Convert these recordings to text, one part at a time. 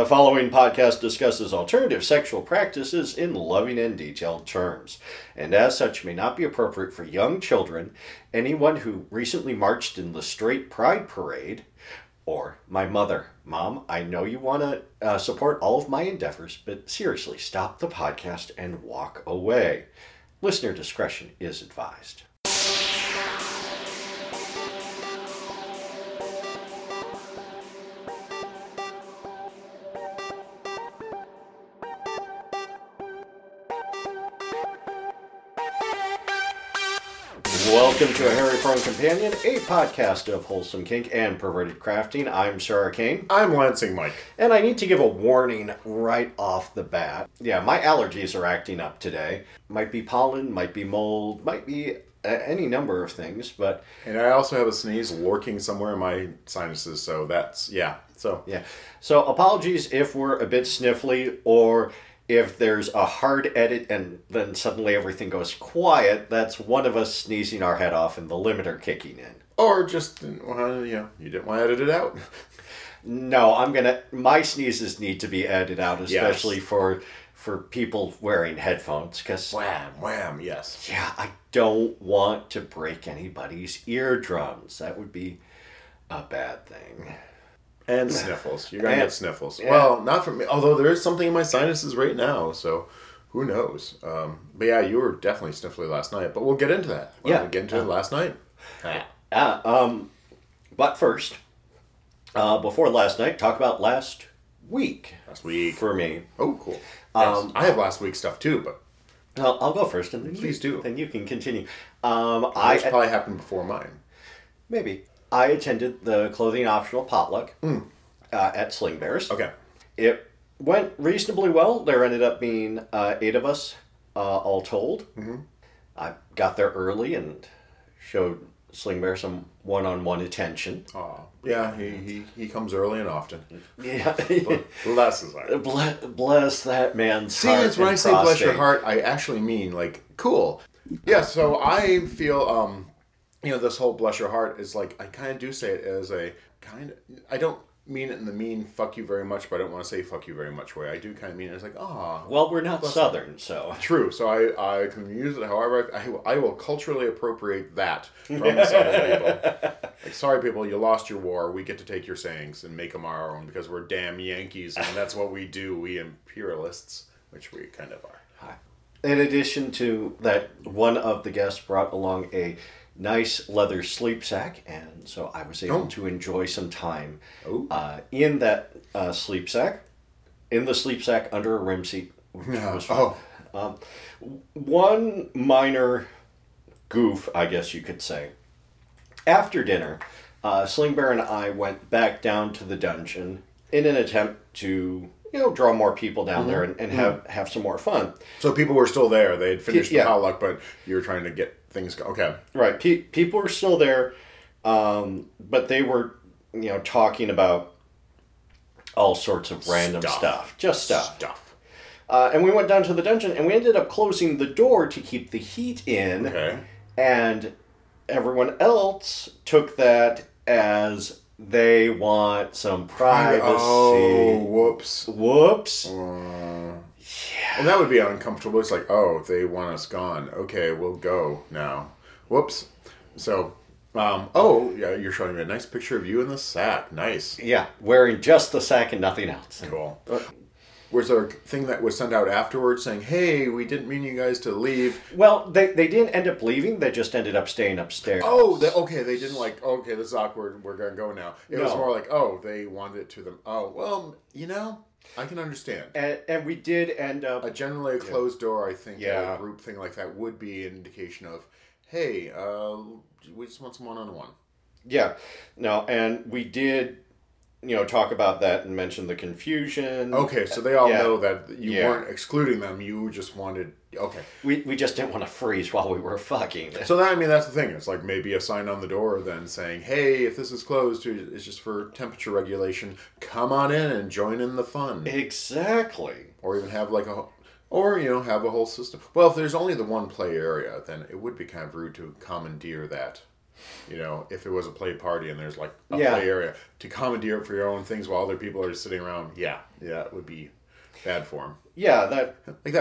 The following podcast discusses alternative sexual practices in loving and detailed terms, and as such may not be appropriate for young children, anyone who recently marched in the straight pride parade, or my mother. Mom, I know you want to support all of my endeavors, but seriously, stop the podcast and walk away. Listener discretion is advised. Welcome to A Hairy Prone Companion, a podcast of wholesome kink and perverted crafting. I'm Sarah Kane. I'm Lansing Mike. And I need to give a warning right off the bat. Yeah, my allergies are acting up today. Might be pollen, might be mold, might be any number of things, but... And I also have a sneeze lurking somewhere in my sinuses, so that's... yeah, so... yeah. So apologies if we're a bit sniffly or... if there's a hard edit and then suddenly everything goes quiet, that's one of us sneezing our head off and the limiter kicking in. Or just, you didn't want to edit it out. No, my sneezes need to be edited out, especially for people wearing headphones. Cause, wham, yes. Yeah, I don't want to break anybody's eardrums. That would be a bad thing. And sniffles. You're going to get sniffles. Yeah. Well, not from me. Although there is something in my sinuses right now, so who knows. But yeah, you were definitely sniffly last night, but we'll get into that. We'll get into it last night. But first, before last night, talk about last week. Last week. For me. Oh, cool. Yes. I have last week's stuff too, but... I'll go first. And then please do. Then you can continue. Probably happened before mine. Maybe. I attended the clothing optional potluck at Sling Bear's. Okay. It went reasonably well. There ended up being 8 of us, all told. Mm-hmm. I got there early and showed Sling Bear some one-on-one attention. Oh, yeah, he comes early and often. Yeah. Bless his heart. Bless that man's heart. See, it's when I say bless your heart, I actually mean, like, cool. Yeah, so I feel... this whole bless your heart is like, I kind of do say it as a kind of, I don't mean it in the mean fuck you very much, but I don't want to say fuck you very much way. I do kind of mean it as like, ah. Well, we're not Southern, so. True. So I can use it however, I will culturally appropriate that from the Southern people. Like, sorry people, you lost your war. We get to take your sayings and make them our own because we're damn Yankees and that's what we do. We imperialists, which we kind of are. Hi. In addition to that, one of the guests brought along a nice leather sleep sack, and so I was able to enjoy some time in that sleep sack, under a rim seat, which was fun. One minor goof, I guess you could say. After dinner, Sling Bear and I went back down to the dungeon in an attempt to... draw more people down there and have some more fun. So people were still there. They had finished the potluck, but you were trying to get things going. Okay. Right. People were still there, but they were, talking about all sorts of random stuff. Just stuff. And we went down to the dungeon, and we ended up closing the door to keep the heat in. Okay. And everyone else took that as... they want some privacy. Oh, whoops. Yeah. Well, that would be uncomfortable. It's like, they want us gone. Okay, we'll go now. Whoops. So, yeah, you're showing me a nice picture of you in the sack. Nice. Yeah, wearing just the sack and nothing else. Cool. Was there a thing that was sent out afterwards saying, hey, we didn't mean you guys to leave? Well, they didn't end up leaving. They just ended up staying upstairs. Oh, they didn't like, okay, this is awkward. We're going to go now. It was more like, they wanted it to them. Oh, well, I can understand. And we did end up... generally a closed door, I think, a group thing like that would be an indication of, hey, we just want some one-on-one. Yeah. No, and we did... talk about that and mention the confusion. Okay, so they all know that you weren't excluding them. You just wanted... Okay. We just didn't want to freeze while we were fucking. So, that's the thing. It's like maybe a sign on the door then saying, hey, if this is closed, it's just for temperature regulation. Come on in and join in the fun. Exactly. Or even have like a... Or, have a whole system. Well, if there's only the one play area, then it would be kind of rude to commandeer that. you know, if it was a play party and there's like a play area, to commandeer it for your own things while other people are sitting around, it would be bad form. Yeah, that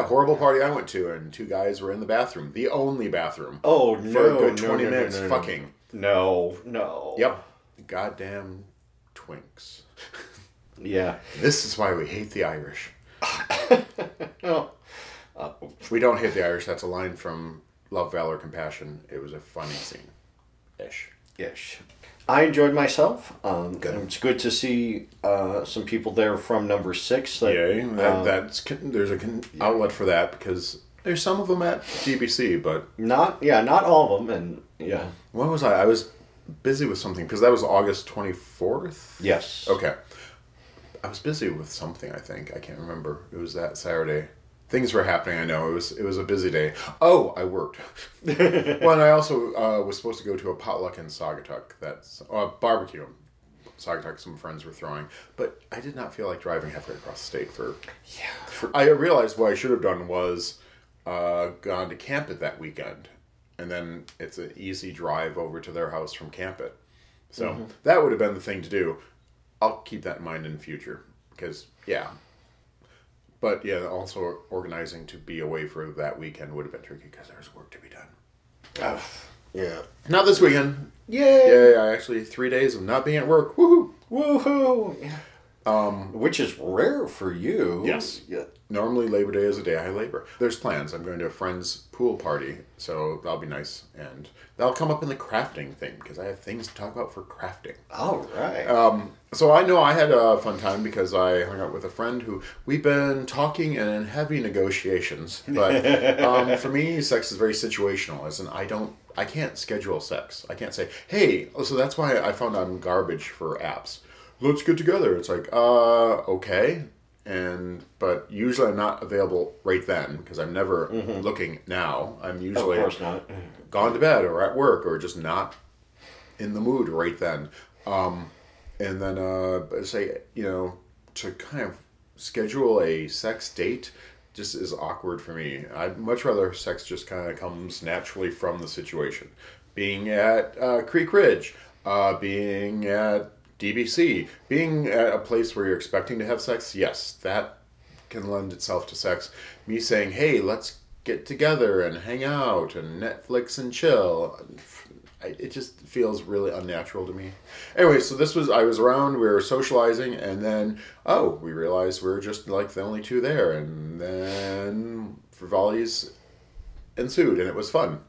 horrible party I went to, and two guys were in the bathroom, the only bathroom. Oh no! For a good 20 minutes, fucking. No. Yep. Goddamn twinks. Yeah. This is why we hate the Irish. No. We don't hate the Irish. That's a line from Love, Valor, Compassion. It was a funny scene. Ish. I enjoyed myself. Good. It's good to see some people there from number 6. There's an outlet for that, because there's some of them at DBC, but not all of them. And when was I? I was busy with something, because that was August 24th. Yes. Okay. I was busy with something. I think I can't remember. It was that Saturday. Things were happening, I know. It was a busy day. Oh, I worked. Well, and I also was supposed to go to a potluck in Saugatuck. That's a barbecue in Saugatuck some friends were throwing. But I did not feel like driving halfway across the state for... Yeah. I realized what I should have done was gone to Campit that weekend. And then it's an easy drive over to their house from Campit. So that would have been the thing to do. I'll keep that in mind in the future. Because, But, also organizing to be away for that weekend would have been tricky because there's work to be done. Ugh. Yeah. Not this weekend. Yay! Yeah, actually, 3 days of not being at work. Woohoo! Woohoo! Which is rare for you. Yes. Yeah. Normally, Labor Day is a day I labor. There's plans. I'm going to a friend's pool party, so that'll be nice. And that'll come up in the crafting thing, because I have things to talk about for crafting. All right. So I know I had a fun time, because I hung out with a friend who we've been talking and in heavy negotiations. But for me, sex is very situational. As in, I can't schedule sex. I can't say, hey, so that's why I found I'm garbage for apps. Let's get together. It's like, okay. But usually I'm not available right then, because I'm never looking now. I'm usually gone to bed or at work or just not in the mood right then. And then say, to kind of schedule a sex date just is awkward for me. I'd much rather sex just kind of comes naturally from the situation. Being at Creek Ridge, being at DBC, being at a place where you're expecting to have sex, yes, that can lend itself to sex. Me saying, hey, let's get together and hang out and Netflix and chill, it just feels really unnatural to me. Anyway, so I was around, we were socializing, and then, we realized we were just like the only two there, and then frivolities ensued, and it was fun.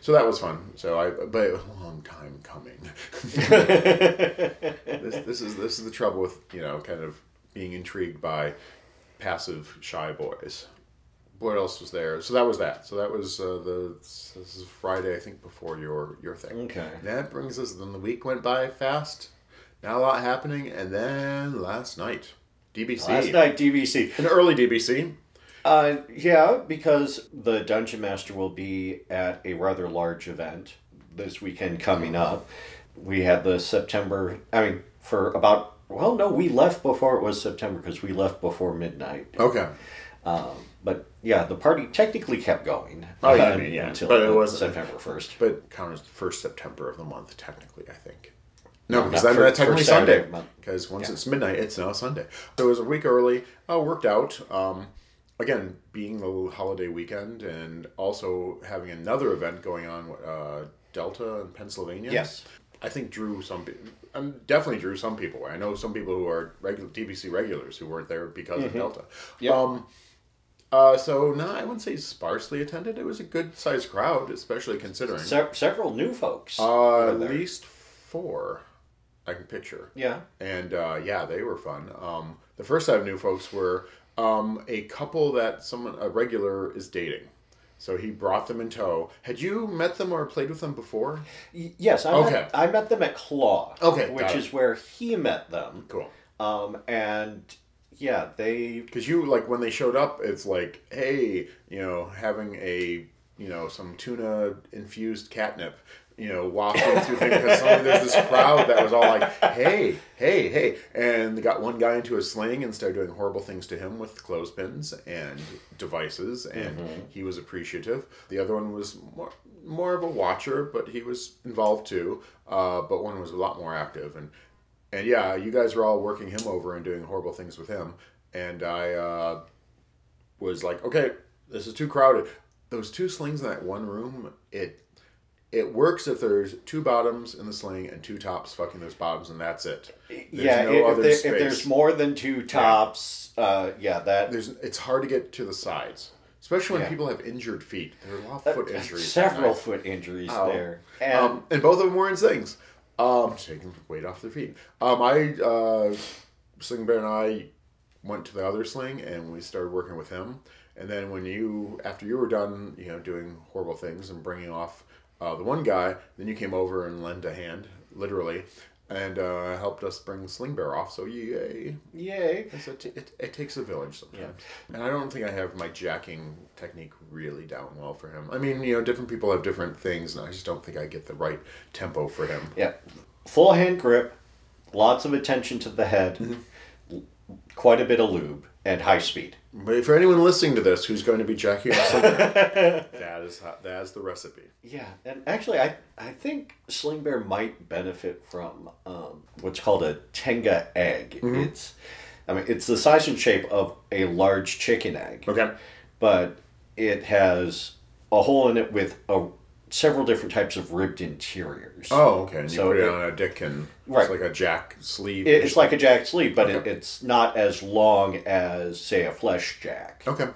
So that was fun. But it was a long time coming. This is the trouble with, kind of being intrigued by passive shy boys. What else was there? So that was that. So that was this is Friday, I think, before your thing. Okay. That brings us. Then the week went by fast. Not a lot happening, and then last night DBC, an early DBC. Because the Dungeon Master will be at a rather large event this weekend coming up. We had the September, we left before it was September, because we left before midnight. Okay. The party technically kept going. Until it was September 1st. But counts the first September of the month, technically, I think. No, because that's technically Sunday. Because once it's midnight, it's now Sunday. So it was a week early. Worked out. Again, being the holiday weekend and also having another event going on, Delta in Pennsylvania. Yes. I think definitely drew some people. I know some people who are DBC regulars who weren't there because of Delta. Yep. I wouldn't say sparsely attended. It was a good-sized crowd, especially considering... several new folks. At least 4 I can picture. Yeah. And, they were fun. The first set of new folks were... a couple that a regular is dating. So he brought them in tow. Had you met them or played with them before? Yes. I met them at Claw. Okay. Which is where he met them. Cool. Because you, when they showed up, it's like, hey, having a, some tuna-infused catnip, wafting through things, because suddenly there's this crowd that was all like, hey, and they got one guy into a sling and started doing horrible things to him with clothespins and devices, and he was appreciative. The other one was more, more of a watcher, but he was involved too. But one was a lot more active. And yeah, you guys were all working him over and doing horrible things with him. And I was like, okay, this is too crowded. Those two slings in that one room, it works if there's two bottoms in the sling and two tops fucking those bottoms, and that's it. There's no other space. If there's more than two tops, it's hard to get to the sides. Especially when people have injured feet. There are a lot of foot injuries. Several foot injuries there. And both of them were in slings. Taking weight off their feet. Sling Bear and I went to the other sling, and we started working with him. And then after you were done, doing horrible things and bringing off the one guy, then you came over and lent a hand, literally, and helped us bring the Sling Bear off. So yay! So it takes a village sometimes. Yeah. And I don't think I have my jacking technique really down well for him. I mean, different people have different things, and I just don't think I get the right tempo for him. Yeah, full hand grip, lots of attention to the head, quite a bit of lube, and high speed. But for anyone listening to this who's going to be jacking up Sling Bear, that is the recipe. Yeah, and actually I think Sling Bear might benefit from what's called a Tenga egg. Mm-hmm. It's the size and shape of a large chicken egg. Okay. But it has a hole in it with several different types of ribbed interiors. Oh, okay. And so you put it on a dick and it's like a jack sleeve. It's like a jack sleeve, but it's not as long as, say, a flesh jack. Okay.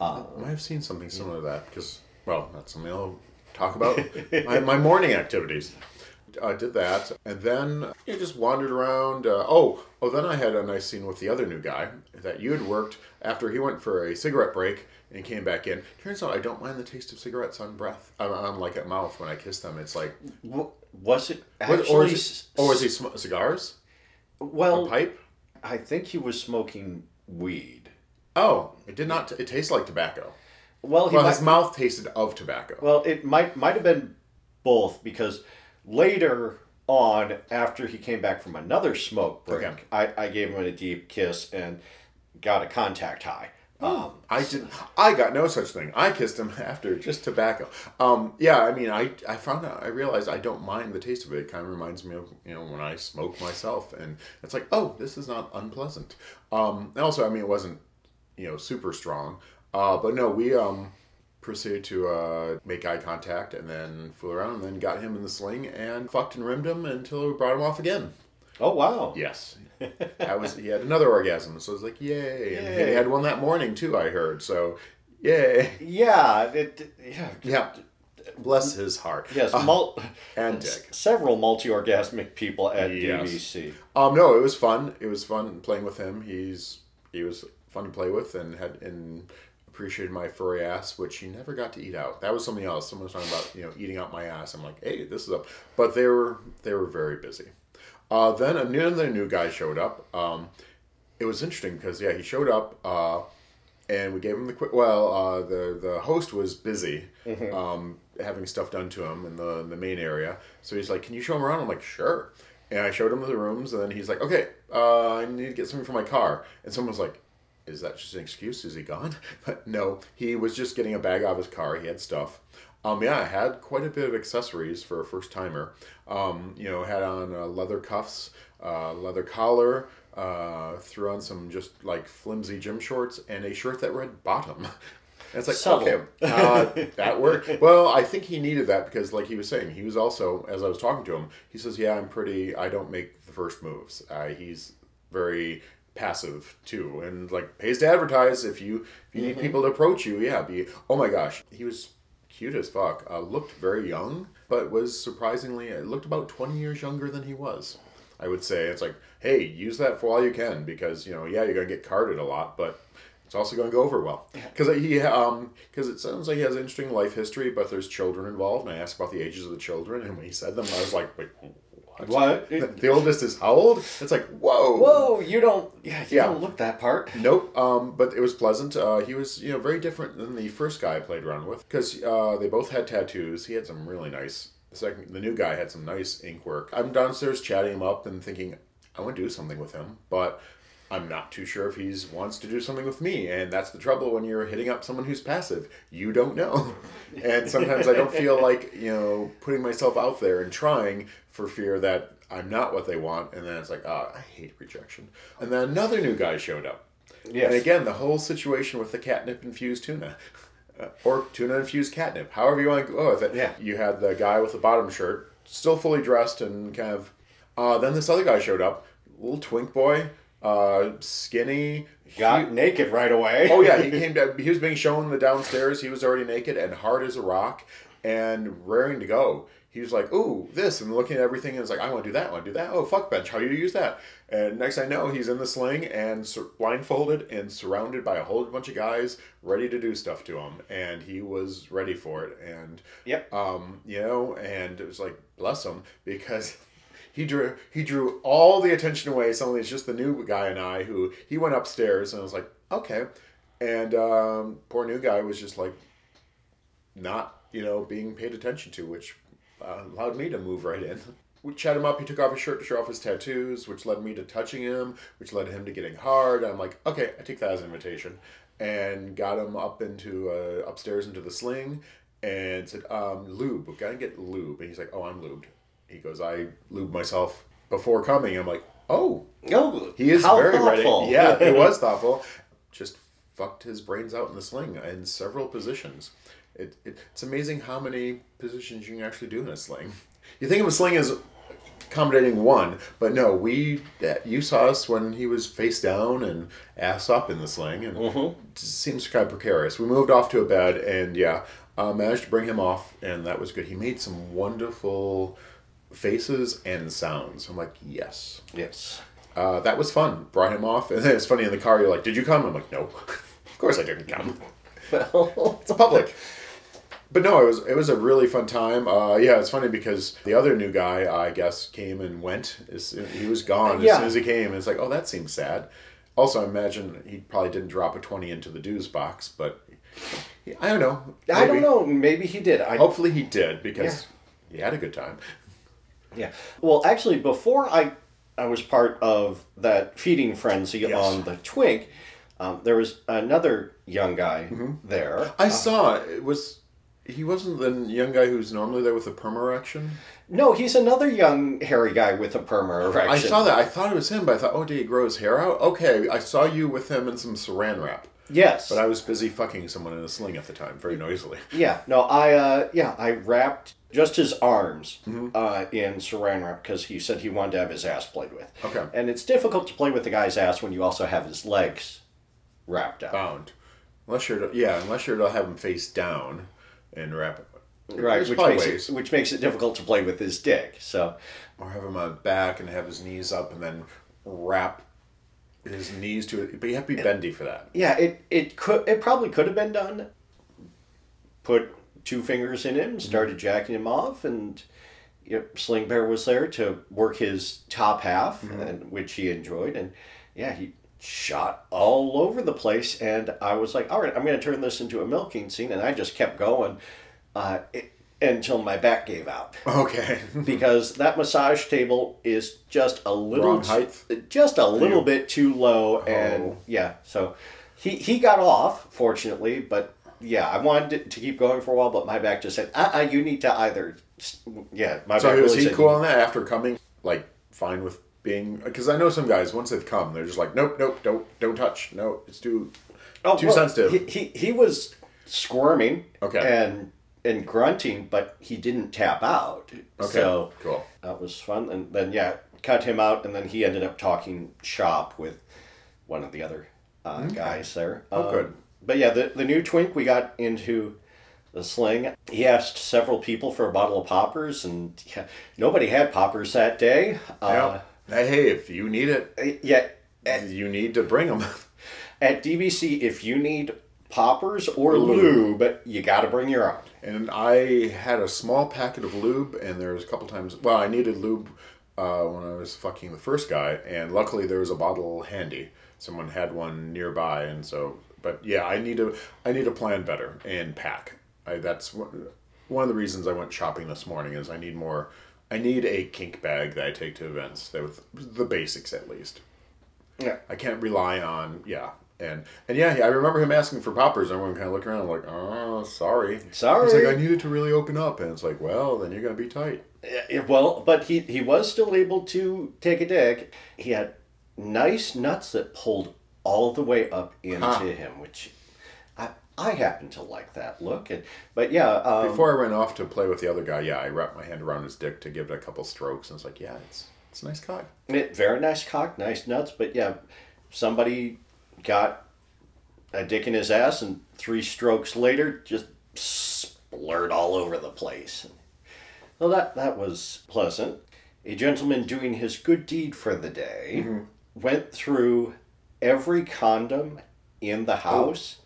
I have seen something similar to that because, that's something I'll talk about. my morning activities. I did that, and then you just wandered around. Then I had a nice scene with the other new guy that you had worked after he went for a cigarette break. And came back in. Turns out I don't mind the taste of cigarettes on breath. I'm like at mouth when I kiss them. It's like... Was it actually... Or was he cigars? Well... A pipe? I think he was smoking weed. Oh, it did not... It tasted like tobacco. Well, his mouth tasted of tobacco. Well, it might have been both because later on, after he came back from another smoke break, okay. I gave him a deep kiss and got a contact high. I got no such thing. I kissed him after just tobacco. I found out. I realized I don't mind the taste of it. It kind of reminds me of when I smoke myself, and it's like, oh, this is not unpleasant. And also, it wasn't super strong. But no, we proceeded to make eye contact and then fool around, and then got him in the sling and fucked and rimmed him until we brought him off again. Oh, wow. Yes. He had another orgasm, so I was like, yay. And he had one that morning, too, I heard, so yay. Yeah. Bless his heart. Yes. And dick. Several multi-orgasmic people at DBC. No, it was fun. It was fun playing with him. He was fun to play with and appreciated my furry ass, which he never got to eat out. That was something else. Someone was talking about, eating out my ass. I'm like, hey, this is up. But they were very busy. Then another new guy showed up. It was interesting because, he showed up and we gave him the quick... the host was busy having stuff done to him in the main area. So he's like, can you show him around? I'm like, sure. And I showed him the rooms, and then he's like, okay, I need to get something for my car. And someone was like, is that just an excuse? Is he gone? But no, he was just getting a bag out of his car. He had stuff. I had quite a bit of accessories for a first-timer. Had on leather cuffs, leather collar, threw on some just, flimsy gym shorts, and a shirt that read bottom. And it's like, subtle. Okay, that worked. Well, I think he needed that because, like he was saying, he was also, as I was talking to him, he says, I don't make the first moves. He's very... passive too, and pays to advertise. If you need people to approach you, oh my gosh, he was cute as fuck. Looked very young, but was surprisingly looked about 20 years younger than he was. I would say it's like, hey, use that for all you can because you're gonna get carded a lot, but it's also gonna go over well because because it sounds like he has an interesting life history, but there's children involved. And I asked about the ages of the children, and when he said them, I was like, wait. What? The oldest is how old? It's like, whoa. Whoa, you don't look that part. Nope, but it was pleasant. He was, very different than the first guy I played around with because they both had tattoos. He had some really nice... The new guy had some nice ink work. I'm downstairs chatting him up and thinking, I want to do something with him, but I'm not too sure if he wants to do something with me, and that's the trouble when you're hitting up someone who's passive. You don't know. And sometimes I don't feel like, you know, putting myself out there and trying for fear that I'm not what they want, and then it's like, oh, I hate rejection. And then another new guy showed up. Yes. And again, the whole situation with the catnip-infused tuna. Or tuna-infused catnip. However you want to go with it. Yeah. You had the guy with the bottom shirt, still fully dressed and kind of... then this other guy showed up. Little twink boy. Skinny. Got naked right away. Oh yeah, he came down. He was being shown the downstairs. He was already naked and hard as a rock and raring to go. He was like, ooh, this, and looking at everything, and was like, I want to do that, I want to do that. Oh, fuck bench, how do you use that? And next I know, he's in the sling and blindfolded and surrounded by a whole bunch of guys ready to do stuff to him. And he was ready for it. And, yep. You know, and it was like, bless him, because... He drew all the attention away. Suddenly, it's just the new guy and I who... He went upstairs, and I was like, okay. And poor new guy was just like not, you know, being paid attention to, which allowed me to move right in. We chat him up. He took off his shirt to show off his tattoos, which led me to touching him, which led him to getting hard. I'm like, okay, I take that as an invitation. And got him up into upstairs into the sling and said, lube. We gotta get lube. And he's like, oh, I'm lubed. He goes, I lubed myself before coming. I'm like, oh. No, he is very thoughtful. Ready. Yeah, he was thoughtful. Just fucked his brains out in the sling in several positions. It's amazing how many positions you can actually do in a sling. You think of a sling as accommodating one, but no, you saw us when he was face down and ass up in the sling. And It seems kind of precarious. We moved off to a bed and, yeah, managed to bring him off, and that was good. He made some wonderful... faces and sounds. I'm like, yes. That was fun. Brought him off, and then it's funny in the car. You're like, did you come? I'm like, no. Of course I didn't come. Well, it's public. But no, it was a really fun time. Yeah, it's funny because the other new guy, I guess, came and went. He was gone as soon as he came. And it's like, oh, that seems sad. Also, I imagine he probably didn't drop a 20 into the dues box, but I don't know. Maybe. I don't know. Maybe he did. Hopefully he did because he had a good time. Yeah. Well, actually, before I was part of that feeding frenzy on the twink, there was another young guy there. I saw it. He wasn't the young guy who's normally there with a perm erection? No, he's another young, hairy guy with a perm erection. I saw that. I thought it was him, but I thought, oh, did he grow his hair out? Okay, I saw you with him in some saran wrap. Yes. But I was busy fucking someone in a sling at the time, very noisily. Yeah. No, I wrapped... just his arms in saran wrap because he said he wanted to have his ass played with. Okay. And it's difficult to play with the guy's ass when you also have his legs wrapped up. Bound. Unless you're to have him face down and wrap it. Right, which makes it difficult to play with his dick. So, or have him on back and have his knees up and then wrap his knees to it. But you have to be bendy for that. Yeah, it probably could have been done. Put two fingers in him, started jacking him off, and Sling Bear was there to work his top half, and which he enjoyed, and he shot all over the place, and I was like, all right, I'm going to turn this into a milking scene, and I just kept going until my back gave out. Okay. Because that massage table is just a little... wrong height? Just a little bit too low, and so he got off, fortunately, but... yeah, I wanted to keep going for a while, but my back just said, you need to either... yeah, my back really said... So was he cool on that after coming? Like, fine with being... because I know some guys, once they've come, they're just like, nope, don't touch. No, it's too sensitive. He was squirming and grunting, but he didn't tap out. Okay, so cool. That was fun. And then, cut him out, and then he ended up talking shop with one of the other guys there. Good. But yeah, the new twink, we got into the sling. He asked several people for a bottle of poppers, and nobody had poppers that day. Hey, if you need it, you need to bring them. At DBC, if you need poppers or lube, you got to bring your own. And I had a small packet of lube, and there was a couple times... well, I needed lube when I was fucking the first guy, and luckily there was a bottle handy. Someone had one nearby, and so... but yeah, I need to plan better and pack. That's one of the reasons I went shopping this morning is I need a kink bag that I take to events, with the basics at least. Yeah. I can't rely on, yeah. And yeah, I remember him asking for poppers. And everyone kind of looked around and like, oh, sorry. Sorry. He's like, I needed to really open up. And it's like, well, then you're going to be tight. Yeah, well, but he was still able to take a dick. He had nice nuts that pulled all the way up into him, which I happen to like that look. And, but yeah. Before I went off to play with the other guy, yeah, I wrapped my hand around his dick to give it a couple strokes. And it's like, yeah, it's a nice cock. Very nice cock, nice nuts. But yeah, somebody got a dick in his ass, and 3 strokes later, just splurred all over the place. Well, that was pleasant. A gentleman doing his good deed for the day went through every condom in the house,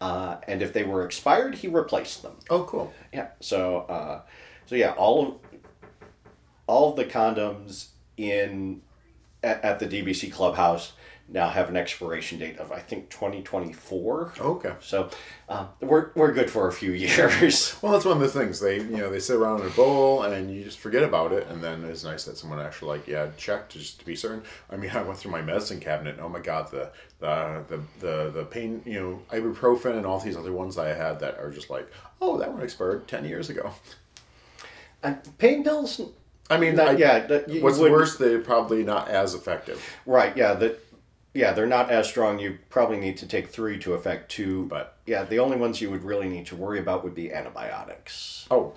and if they were expired, he replaced them. Oh, cool. Yeah. So yeah, all of the condoms at the DBC clubhouse now have an expiration date of, I think, 2024. Okay. So we're good for a few years. Well, that's one of the things. They sit around in a bowl and you just forget about it. And then it's nice that someone actually checked just to be certain. I mean, I went through my medicine cabinet and oh my God, the pain, ibuprofen and all these other ones that I had that are just like, oh, that one expired 10 years ago. Pain pills? I mean, what's worse, they're probably not as effective. Right, yeah, yeah, they're not as strong. You probably need to take 3 to affect 2. But yeah, the only ones you would really need to worry about would be antibiotics. Oh,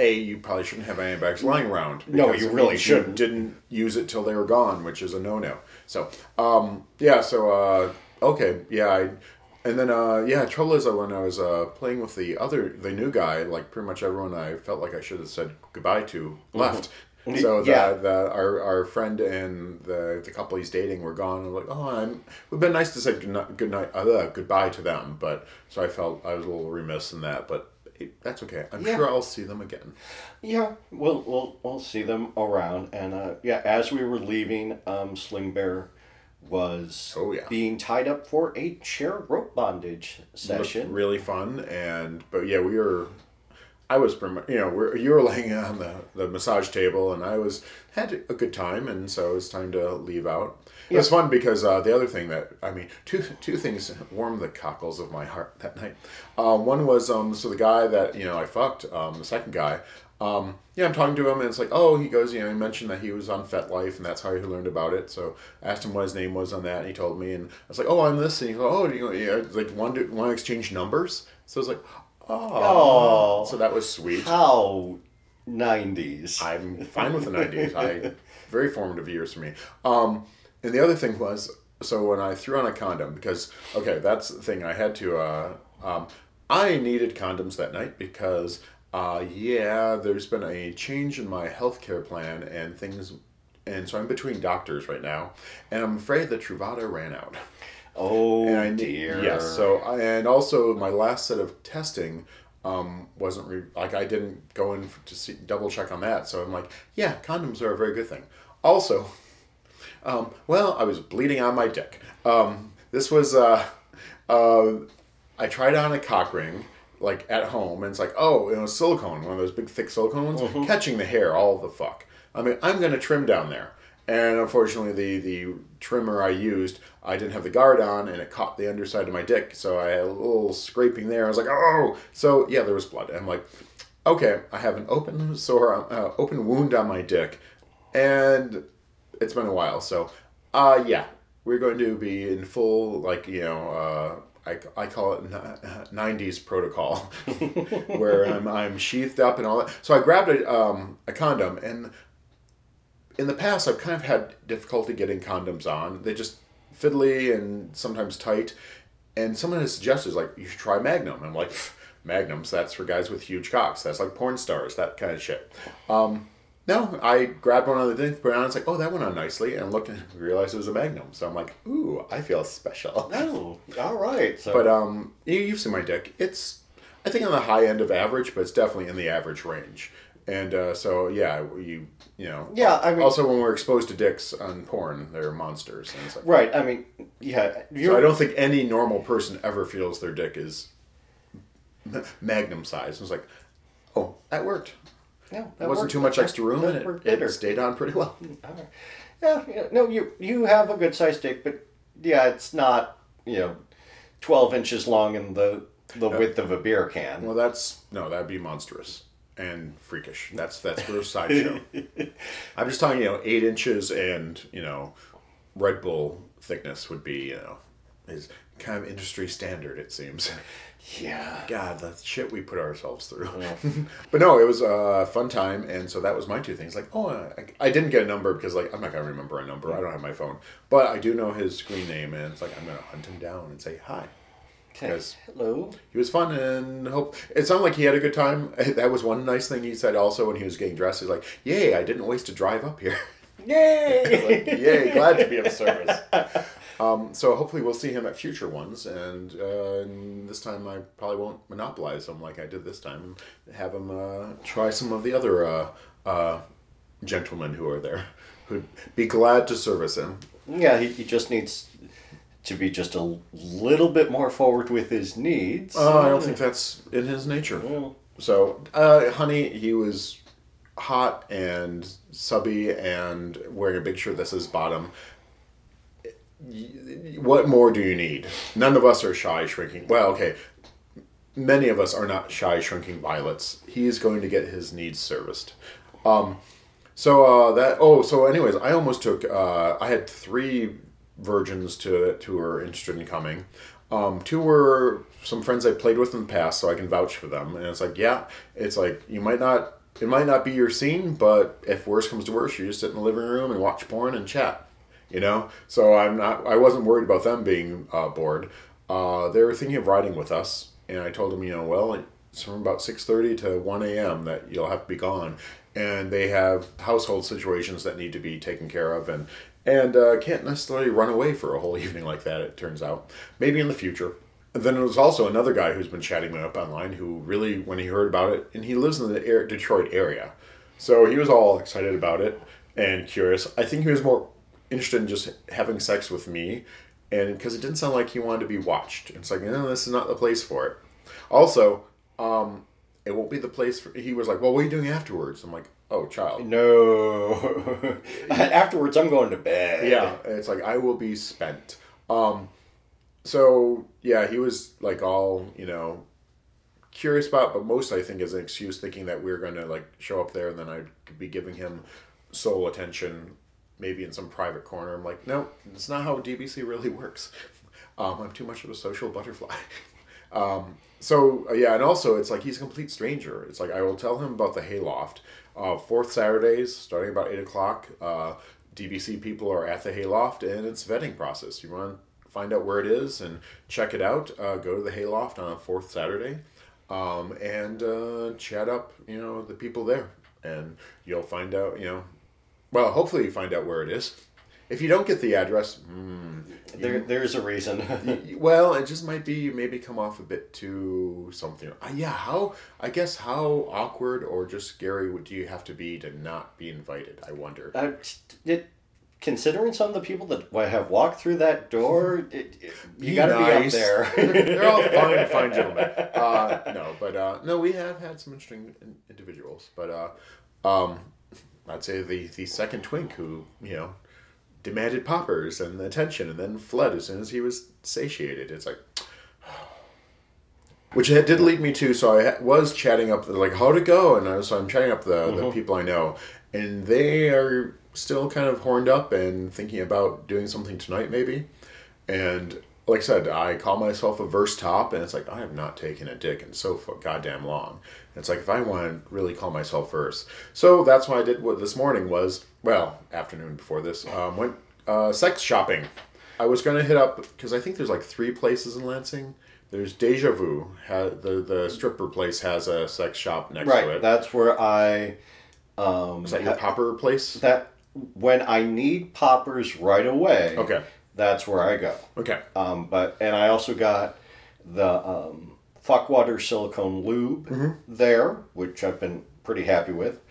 you probably shouldn't have antibiotics lying around. No, you really shouldn't. You didn't use it till they were gone, which is a no-no. So, okay, yeah. And then trouble is that when I was playing with the new guy, like pretty much everyone I felt like I should have said goodbye to left. So our friend and the couple he's dating were gone. And like, it would have been nice to say goodbye to them. But so I felt I was a little remiss in that. But that's okay. I'm sure I'll see them again. Yeah, we'll see them around. And as we were leaving, Sling Bear was being tied up for a chair rope bondage session. It was really fun. But we were. I was, you were laying on the massage table, and I had a good time, and so it was time to leave out. It was fun because the other thing two things warmed the cockles of my heart that night. One was, the guy that, I fucked, the second guy, I'm talking to him, and it's like, oh, he goes, he mentioned that he was on FetLife, and that's how he learned about it. So I asked him what his name was on that, and he told me, and I was like, oh, I'm this, and he goes, oh, want to exchange numbers? So I was like, Oh, so that was sweet. How 90s. I'm fine with the 90s. Very formative years for me. And the other thing was, so when I threw on a condom, because, okay, that's the thing. I had to, I needed condoms that night because, there's been a change in my healthcare plan and things. And so I'm between doctors right now, and I'm afraid that Truvada ran out. Oh, dear. Yes. So, and also my last set of testing wasn't I didn't go in to double check on that. So I'm like, yeah, condoms are a very good thing. Also, I was bleeding on my dick. This was I tried on a cock ring like at home, and it's like, oh, it was silicone, one of those big thick silicone ones, catching the hair. All the fuck. I mean, I'm gonna trim down there. And unfortunately, the trimmer I used, I didn't have the guard on, and it caught the underside of my dick. So I had a little scraping there. I was like, oh! So, yeah, there was blood. And I'm like, okay, I have an open wound on my dick. And it's been a while. So, we're going to be in full, I call it 90s protocol, where I'm sheathed up and all that. So I grabbed a condom, and in the past, I've kind of had difficulty getting condoms on. They're just fiddly and sometimes tight. And someone has suggested, like, you should try Magnum. And I'm like, Magnums, that's for guys with huge cocks. That's like porn stars, that kind of shit. No, I grabbed one on the thing, put it on, it's like, oh, that went on nicely. And looked and realized it was a Magnum. So I'm like, ooh, I feel special. Oh, all right. So. But you've seen my dick. It's, I think, on the high end of average, but it's definitely in the average range. And Yeah, I mean, also when we're exposed to dicks on porn, they're monsters. And it's like, right, I mean, yeah. So I don't think any normal person ever feels their dick is Magnum size. And it's like, oh, that worked. Yeah, that wasn't too much extra room, and it stayed on pretty well. All right. yeah, no, you have a good sized dick, but yeah, it's not, 12 inches long and the width of a beer can. Well, that'd be monstrous and freakish. That's for a sideshow. I'm just talking, 8 inches and, Red Bull thickness would be, is kind of industry standard, it seems. Yeah. God, the shit we put ourselves through. Yeah. But no, it was a fun time, and so that was my two things. Like, I didn't get a number because, I'm not going to remember a number. I don't have my phone. But I do know his screen name, and it's I'm going to hunt him down and say hi. Because hello. He was fun, and it sounded like he had a good time. That was one nice thing he said also when he was getting dressed. He's like, yay, I didn't waste a drive up here. Yay! Yay, glad to be of service. So hopefully we'll see him at future ones, and this time I probably won't monopolize him like I did this time. Have him try some of the other gentlemen who are there, who'd be glad to service him. Yeah, he just needs to be just a little bit more forward with his needs. I don't think that's in his nature. Well. So, honey, he was hot and subby and wearing a big shirt that's his bottom. What more do you need? None of us are shy shrinking. Well, okay. Many of us are not shy shrinking violets. He is going to get his needs serviced. So anyways, I almost took, I had 3 virgins who were interested in coming. 2 were some friends I played with in the past, so I can vouch for them. And it might not be your scene, but if worse comes to worse, you just sit in the living room and watch porn and chat. So I wasn't worried about them being bored. They were thinking of riding with us, and I told them, it's from about 6:30 to 1 a.m. that you'll have to be gone, and they have household situations that need to be taken care of, and can't necessarily run away for a whole evening like that. It turns out, maybe in the future. And then there was also another guy who's been chatting me up online who really, when he heard about it, and he lives in the Detroit area, so he was all excited about it and curious. I think he was more interested in just having sex with me, and because it didn't sound like he wanted to be watched. It's this is not the place for it. Also, it won't be the place for... He was like, well, what are you doing afterwards? I'm like, oh, child. No. Afterwards, I'm going to bed. Yeah. It's I will be spent. So, yeah, he was all, curious about, but most, I think, as an excuse, thinking that we were going to show up there and then I'd be giving him sole attention, maybe in some private corner. I'm like, no, that's not how DBC really works. I'm too much of a social butterfly. And also, he's a complete stranger. I will tell him about the Hayloft. 4th Saturdays, starting about 8 o'clock, DBC people are at the Hayloft, and it's a vetting process. You want to find out where it is and check it out, go to the Hayloft on a 4th Saturday, and chat up, the people there. And you'll find out, well, hopefully you find out where it is. If you don't get the address, there's a reason. Well, it just might be you maybe come off a bit too something. How awkward or just scary do you have to be to not be invited? I wonder. Considering some of the people that have walked through that door, you got to be up there. They're all fine gentlemen. We have had some interesting individuals, but I'd say the second twink who demanded poppers and attention, and then fled as soon as he was satiated. Which did lead me to, so I was chatting up, how'd it go? And I'm chatting up the people I know, and they are still kind of horned up and thinking about doing something tonight, maybe. And like I said, I call myself a verse top, and I have not taken a dick in so goddamn long. If I want to really call myself verse. So that's why I did what this morning was, afternoon before this, went sex shopping. I was going to hit up, because I think there's 3 places in Lansing. There's Deja Vu, the stripper place has a sex shop next to it. Right, that's where I... Is that your popper place? When I need poppers right away... Okay. That's where I go. Okay. And I also got the Fuckwater silicone lube there, which I've been pretty happy with.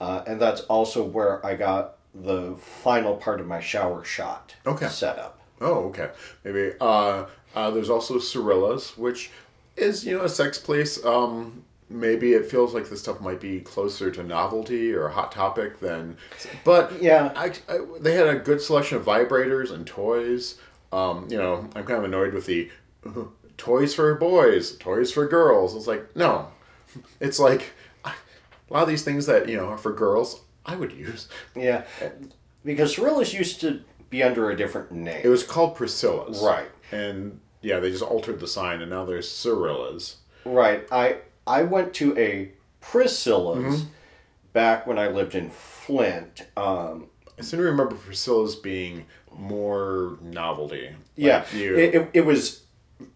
And that's also where I got the final part of my shower shot set up. Oh, okay. Maybe. There's also Cirilla's, which is, a sex place. maybe it feels like this stuff might be closer to novelty or a hot topic than... But yeah, I they had a good selection of vibrators and toys. I'm kind of annoyed with the toys for boys, toys for girls. It's like, no. It's like a lot of these things that, are for girls, I would use. Yeah. Because Cirilla's used to be under a different name. It was called Priscilla's. Right. And, yeah, they just altered the sign, and now there's Cirilla's. Right. I went to a Priscilla's back when I lived in Flint. I seem to remember Priscilla's being more novelty. Yeah, like it was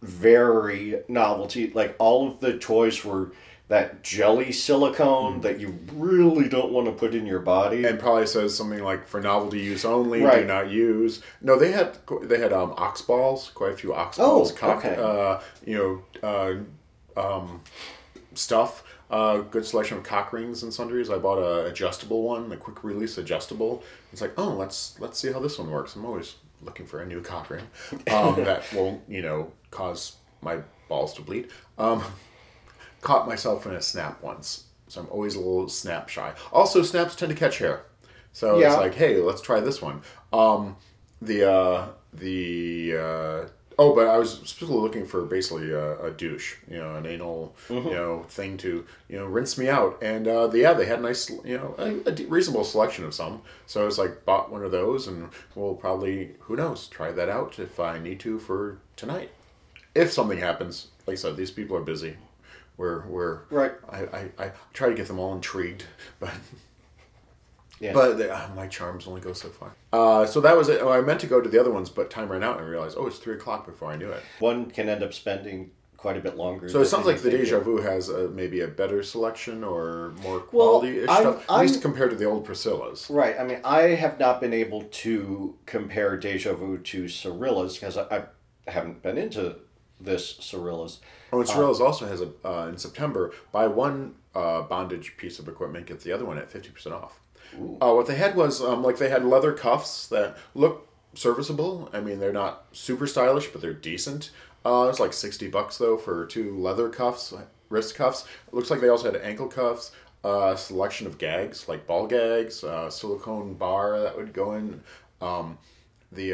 very novelty. Like, all of the toys were that jelly silicone that you really don't want to put in your body. And probably says something like, for novelty use only, right. Do not use. No, they had ox balls, quite a few ox balls. Stuff. Good selection of cock rings and sundries. I bought an adjustable one, a quick release adjustable. It's like, oh, let's see how this one works. I'm always looking for a new cock ring that won't, cause my balls to bleed. Caught myself in a snap once, so I'm always a little snap shy. Also, snaps tend to catch hair, so yeah. It's like, hey, let's try this one. But I was specifically looking for basically a douche, an anal, thing to, rinse me out. And, they had a nice, a reasonable selection of some. So I was like, bought one of those and we'll probably, who knows, try that out if I need to for tonight. If something happens, like I said, these people are busy. We're right. I try to get them all intrigued, but... Yeah. But my charms only go so far. So that was it. Oh, I meant to go to the other ones, but time ran out and I realized, it's 3 o'clock before I knew it. One can end up spending quite a bit longer. So it sounds like the Deja Vu has maybe a better selection or more quality-ish stuff, at least compared to the old Priscilla's. Right. I mean, I have not been able to compare Deja Vu to Cirilla's because I haven't been into this Cirilla's. Oh, and Cirilla's also has, in September, buy one bondage piece of equipment, get the other one at 50% off. What they had was, they had leather cuffs that look serviceable. I mean, they're not super stylish, but they're decent. It's like $60, though, for 2 leather cuffs, wrist cuffs. It looks like they also had ankle cuffs, a selection of gags, like ball gags, silicone bar that would go in. It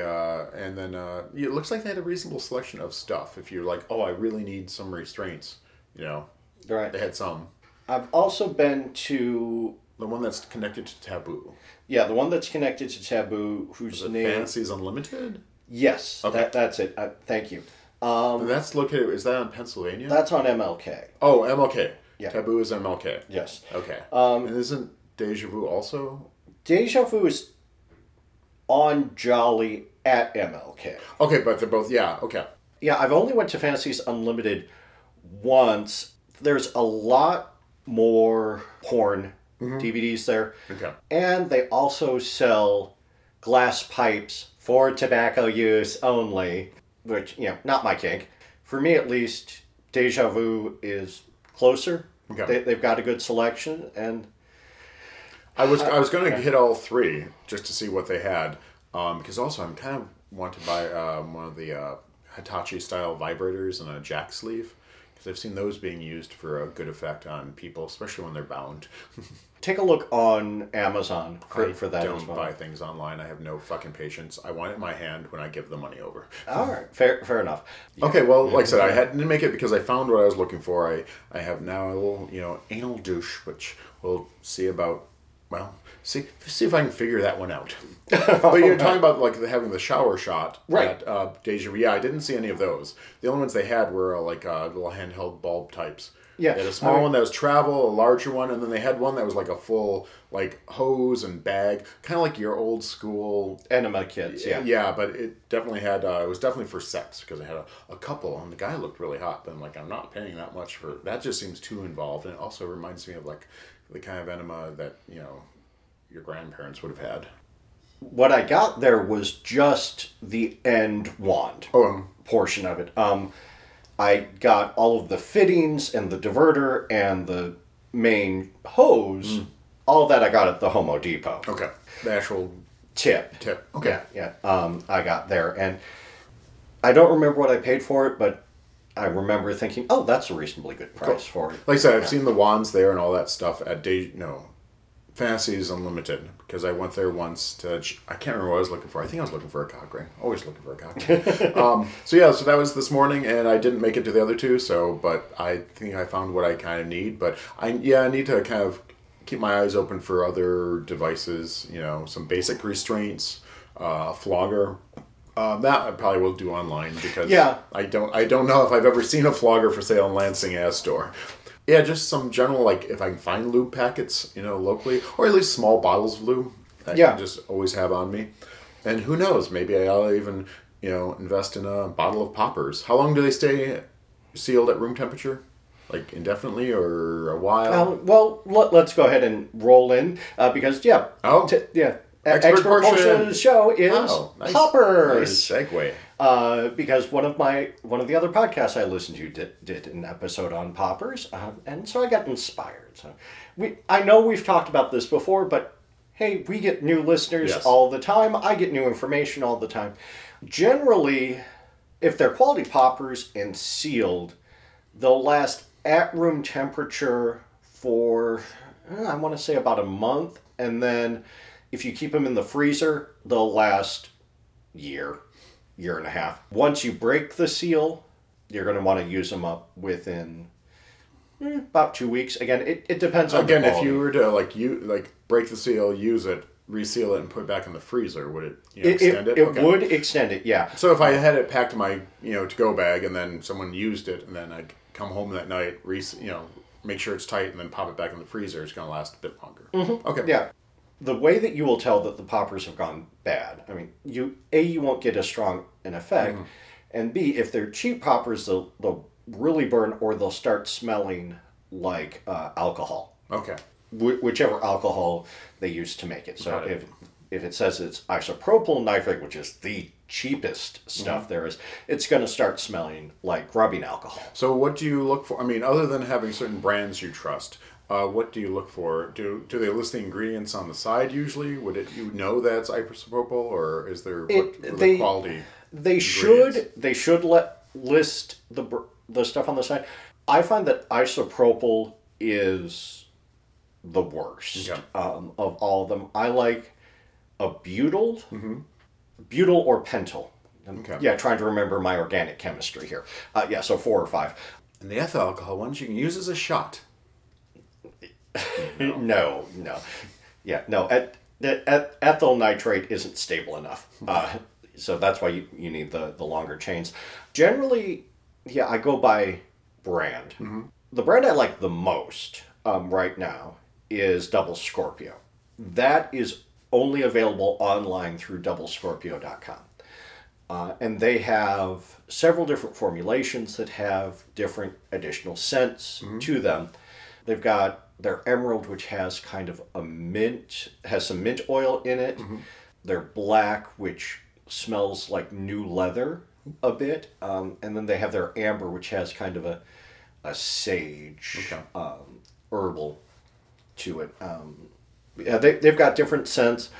looks like they had a reasonable selection of stuff. If you're like, oh, I really need some restraints, right. They had some. I've also been to... The one that's connected to Taboo. Yeah, the one that's connected to Taboo, whose name... Fantasies Unlimited? Yes, okay. That's it. Thank you. That's located... Is that on Pennsylvania? That's on MLK. Oh, MLK. Yeah. Taboo is MLK. Yes. Okay. And isn't Deja Vu also? Deja Vu is on Jolly at MLK. Okay, but they're both... Yeah, okay. Yeah, I've only went to Fantasies Unlimited once. There's a lot more porn... DVDs there. Okay. And they also sell glass pipes for tobacco use only, which, not my kink. For me, at least, Deja Vu is closer. Okay. They've got a good selection, and... I was going to hit all 3 just to see what they had, because also I'm kind of want to buy one of the Hitachi-style vibrators and a jack sleeve, because I've seen those being used for a good effect on people, especially when they're bound. Take a look on Amazon for that as well. I don't buy things online. I have no fucking patience. I want it in my hand when I give the money over. All right. Fair enough. Yeah. Okay, well, like I said, I didn't make it because I found what I was looking for. I have now a little, anal douche, which we'll see about, see if I can figure that one out. But you're talking about, having the shower shot. Right. At, Deja Vu. Yeah, I didn't see any of those. The only ones they had were, little handheld bulb types. Yeah. They had a small one that was travel, a larger one, and then they had one that was like a full hose and bag, kind of like your old school enema kits. Yeah. Yeah, but it definitely had. It was definitely for sex because it had a couple, and the guy looked really hot. But I'm like, I'm not paying that much for that. Just seems too involved, and it also reminds me of the kind of enema that your grandparents would have had. What I got there was just the end wand portion of it. I got all of the fittings and the diverter and the main hose. All that I got at the Homo Depot. Okay. The actual tip. Okay. Yeah. I got there. And I don't remember what I paid for it, but I remember thinking, oh, that's a reasonably good price for it. Like I said, I've seen the wands there and all that stuff at Fantasies Unlimited, because I went there once to, I can't remember what I was looking for. I think I was looking for a cock ring. Always looking for a cock ring. So that was this morning, and I didn't make it to the other two, but I think I found what I kind of need. But I need to kind of keep my eyes open for other devices, some basic restraints, flogger. That I probably will do online because I don't know if I've ever seen a flogger for sale in Lansing as store. Yeah, just some general, like, if I can find lube packets, locally, or at least small bottles of lube that I can just always have on me. And who knows, maybe I'll even, invest in a bottle of poppers. How long do they stay sealed at room temperature? Like, indefinitely or a while? Let's go ahead and roll in, because, Expert portion of the show is poppers. Nice segue. Because one of the other podcasts I listened to did an episode on poppers, and so I got inspired. So I know we've talked about this before, but hey, we get new listeners all the time. I get new information all the time. Generally, if they're quality poppers and sealed, they'll last at room temperature for I want to say about a month, and then if you keep them in the freezer, they'll last year and a half. Once you break the seal, you're going to want to use them up within about 2 weeks. Again, it depends on the quality. If you were to break the seal, use it, reseal it, and put it back in the freezer, would it extend it? It would extend it, yeah. So if I had it packed in my to-go bag, and then someone used it, and then I'd come home that night, make sure it's tight, and then pop it back in the freezer, it's going to last a bit longer. Mm-hmm. Okay. Yeah. The way that you will tell that the poppers have gone bad, I mean, you won't get as strong an effect, mm-hmm. and B, if they're cheap poppers, they'll really burn, or they'll start smelling like alcohol. Okay. Whichever alcohol they use to make it. So if it says it's isopropyl nitrate, which is the cheapest stuff mm-hmm. there is, it's going to start smelling like rubbing alcohol. So what do you look for? I mean, other than having certain brands you trust, what do you look for? Do they list the ingredients on the side usually? Would it that's isopropyl, or is there the quality? They should list the stuff on the side. I find that isopropyl is the worst of all of them. I like a butyl or pentyl. Okay. Yeah, trying to remember my organic chemistry here. So 4 or 5. And the ethyl alcohol ones you can use as a shot. No. Yeah, no. Ethyl nitrate isn't stable enough. So that's why you need the longer chains. Generally, I go by brand. Mm-hmm. The brand I like the most right now is Double Scorpio. That is only available online through doublescorpio.com. And they have several different formulations that have different additional scents mm-hmm. to them. They've got their emerald, which has kind of some mint oil in it. Mm-hmm. Their black, which smells like new leather a bit. And then they have their amber, which has kind of a sage herbal to it. They've got different scents.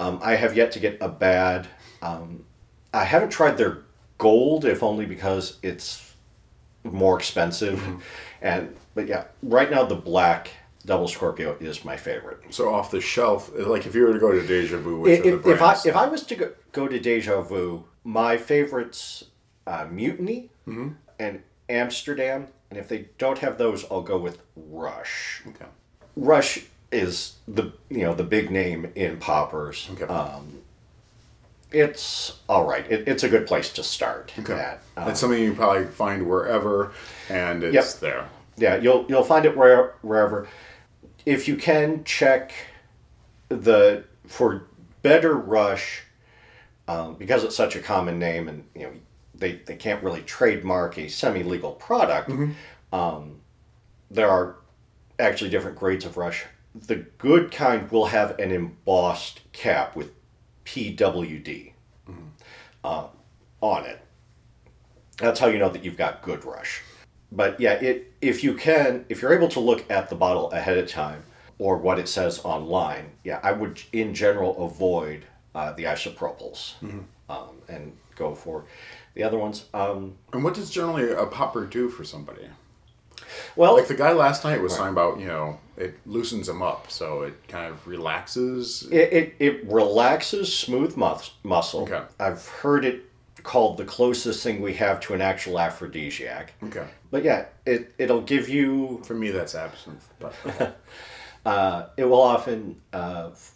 I have yet to get a bad. I haven't tried their gold, if only because it's more expensive. Mm-hmm. But right now the black Double Scorpio is my favorite. So off the shelf, like if you were to go to Deja Vu, if I was to go to Deja Vu, my favorites Mutiny mm-hmm. and Amsterdam, and if they don't have those, I'll go with Rush. Okay. Rush is the big name in poppers. Okay. It's all right. It's a good place to start. Okay. It's something you probably find wherever, and it's there. Yeah, you'll find it wherever. If you can, check for better Rush, because it's such a common name, and they can't really trademark a semi-legal product. Mm-hmm. There are actually different grades of Rush. The good kind will have an embossed cap with PWD mm-hmm. On it. That's how you know that you've got good Rush. But if you're able to look at the bottle ahead of time or what it says online, I would in general avoid the isopropyls mm-hmm. And go for the other ones. And what does generally a popper do for somebody? Well, like the guy last night was talking about, you know, it loosens them up, so it kind of relaxes. It relaxes smooth muscle. Okay. I've heard it called the closest thing we have to an actual aphrodisiac. Okay. But yeah, it'll give you... For me, that's absinthe. But it will often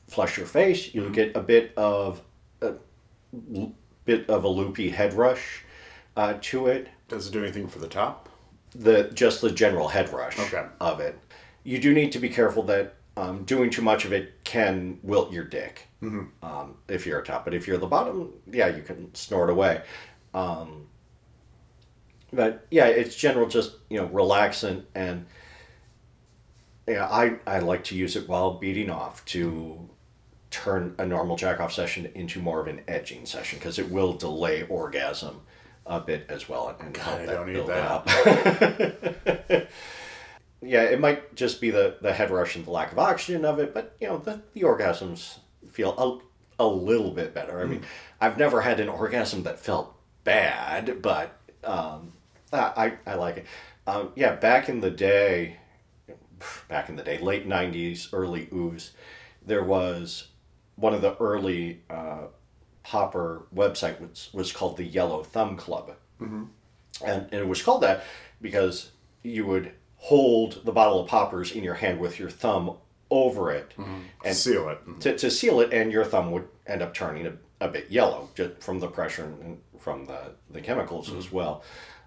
flush your face. You'll get a bit of a loopy head rush to it. Does it do anything for the top? Just the general head rush of it. You do need to be careful that doing too much of it can wilt your dick if you're a top. But if you're the bottom, yeah, you can snort away. But yeah, it's general just, you know, relaxant. And yeah, I like to use it while beating off to turn a normal jack-off session into more of an edging session because it will delay orgasm a bit as well, and help that build up. Yeah, it might just be the head rush and the lack of oxygen of it, but you know the orgasms feel a little bit better. I mean, I've never had an orgasm that felt bad, but I like it. Yeah, back in the day, late 90s, early ooze, there was one of the early popper website was called the Yellow Thumb Club. And it was called that because you would hold the bottle of poppers in your hand with your thumb over it and seal it to seal it, and your thumb would end up turning a bit yellow just from the pressure and from the chemicals as well.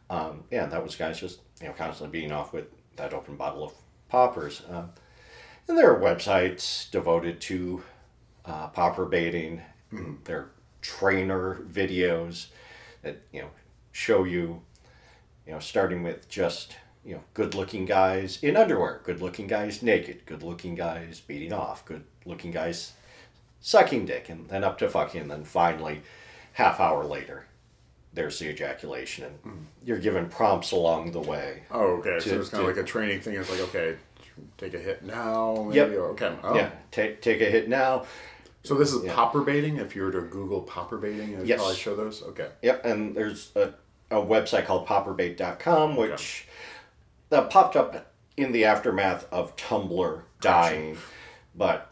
Yeah, that was guys just, you know, constantly beating off with that open bottle of poppers. And there are websites devoted to popper baiting. There are trainer videos that, you know, show you, you know, starting with just, you know, good-looking guys in underwear, good-looking guys naked, good-looking guys beating off, good-looking guys sucking dick, and then up to fucking, and then finally, half hour later, there's the ejaculation, and you're given prompts along the way. Oh, okay, so it's kind of like a training thing. It's like, okay, take a hit now. Maybe, or, okay. Oh. Yeah, take a hit now. So this is popper baiting? If you were to Google popper baiting, it would probably show those? Okay. Yep, and there's a website called popperbait.com, which popped up in the aftermath of Tumblr dying, but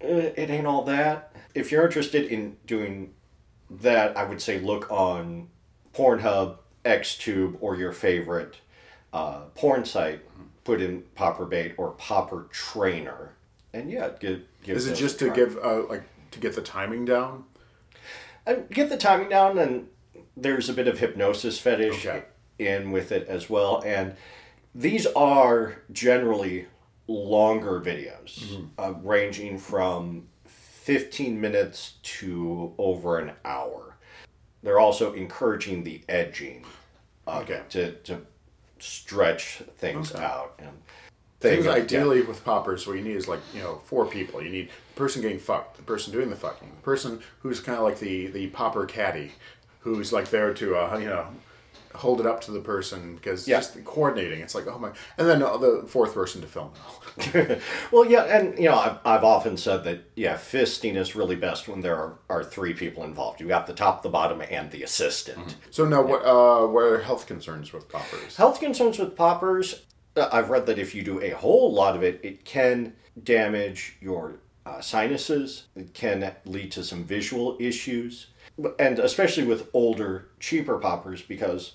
it ain't all that. If you're interested in doing that, I would say look on Pornhub, Xtube, or your favorite porn site. Put in popper bait or popper trainer. And yeah, give is it just to give to get the timing down? Get the timing down, and there's a bit of hypnosis fetish in with it as well. And these are generally longer videos, ranging from 15 minutes to over an hour. They're also encouraging the edging to stretch things out and. Things ideally with poppers, what you need is, like, you know, four people. You need the person getting fucked, the person doing the fucking, the person who's kind of like the popper caddy, who's like there to you know, hold it up to the person, because just coordinating. It's like, oh my, and then the fourth person to film. Well, yeah, and you know, I've often said that fisting is really best when there are three people involved. You got the top, the bottom, and the assistant. So now, what are health concerns with poppers? Health concerns with poppers. I've read that if you do a whole lot of it, it can damage your sinuses. It can lead to some visual issues. And especially with older, cheaper poppers, because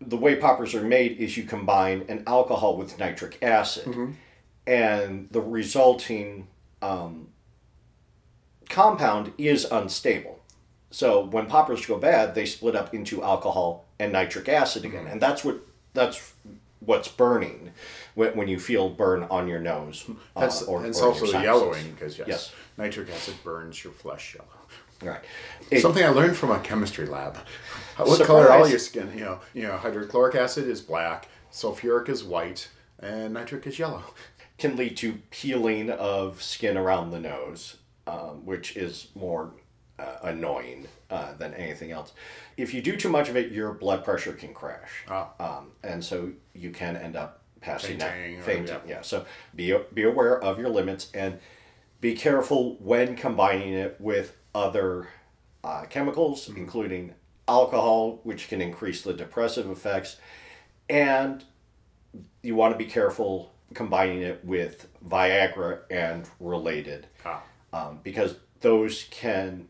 the way poppers are made is you combine an alcohol with nitric acid. And the resulting compound is unstable. So when poppers go bad, they split up into alcohol and nitric acid again. And that's what's burning when you feel burn on your nose. That's, or it's also the yellowing, because nitric acid burns your flesh yellow. Right. Something I learned from a chemistry lab. What color all your skin? You know, hydrochloric acid is black, sulfuric is white, and nitric is yellow. Can lead to peeling of skin around the nose, which is more annoying than anything else. If you do too much of it, your blood pressure can crash. And so you can end up passing out. Fainting. Yeah. So be aware of your limits, and be careful when combining it with other chemicals, including alcohol, which can increase the depressive effects. And you want to be careful combining it with Viagra and related. Because those can...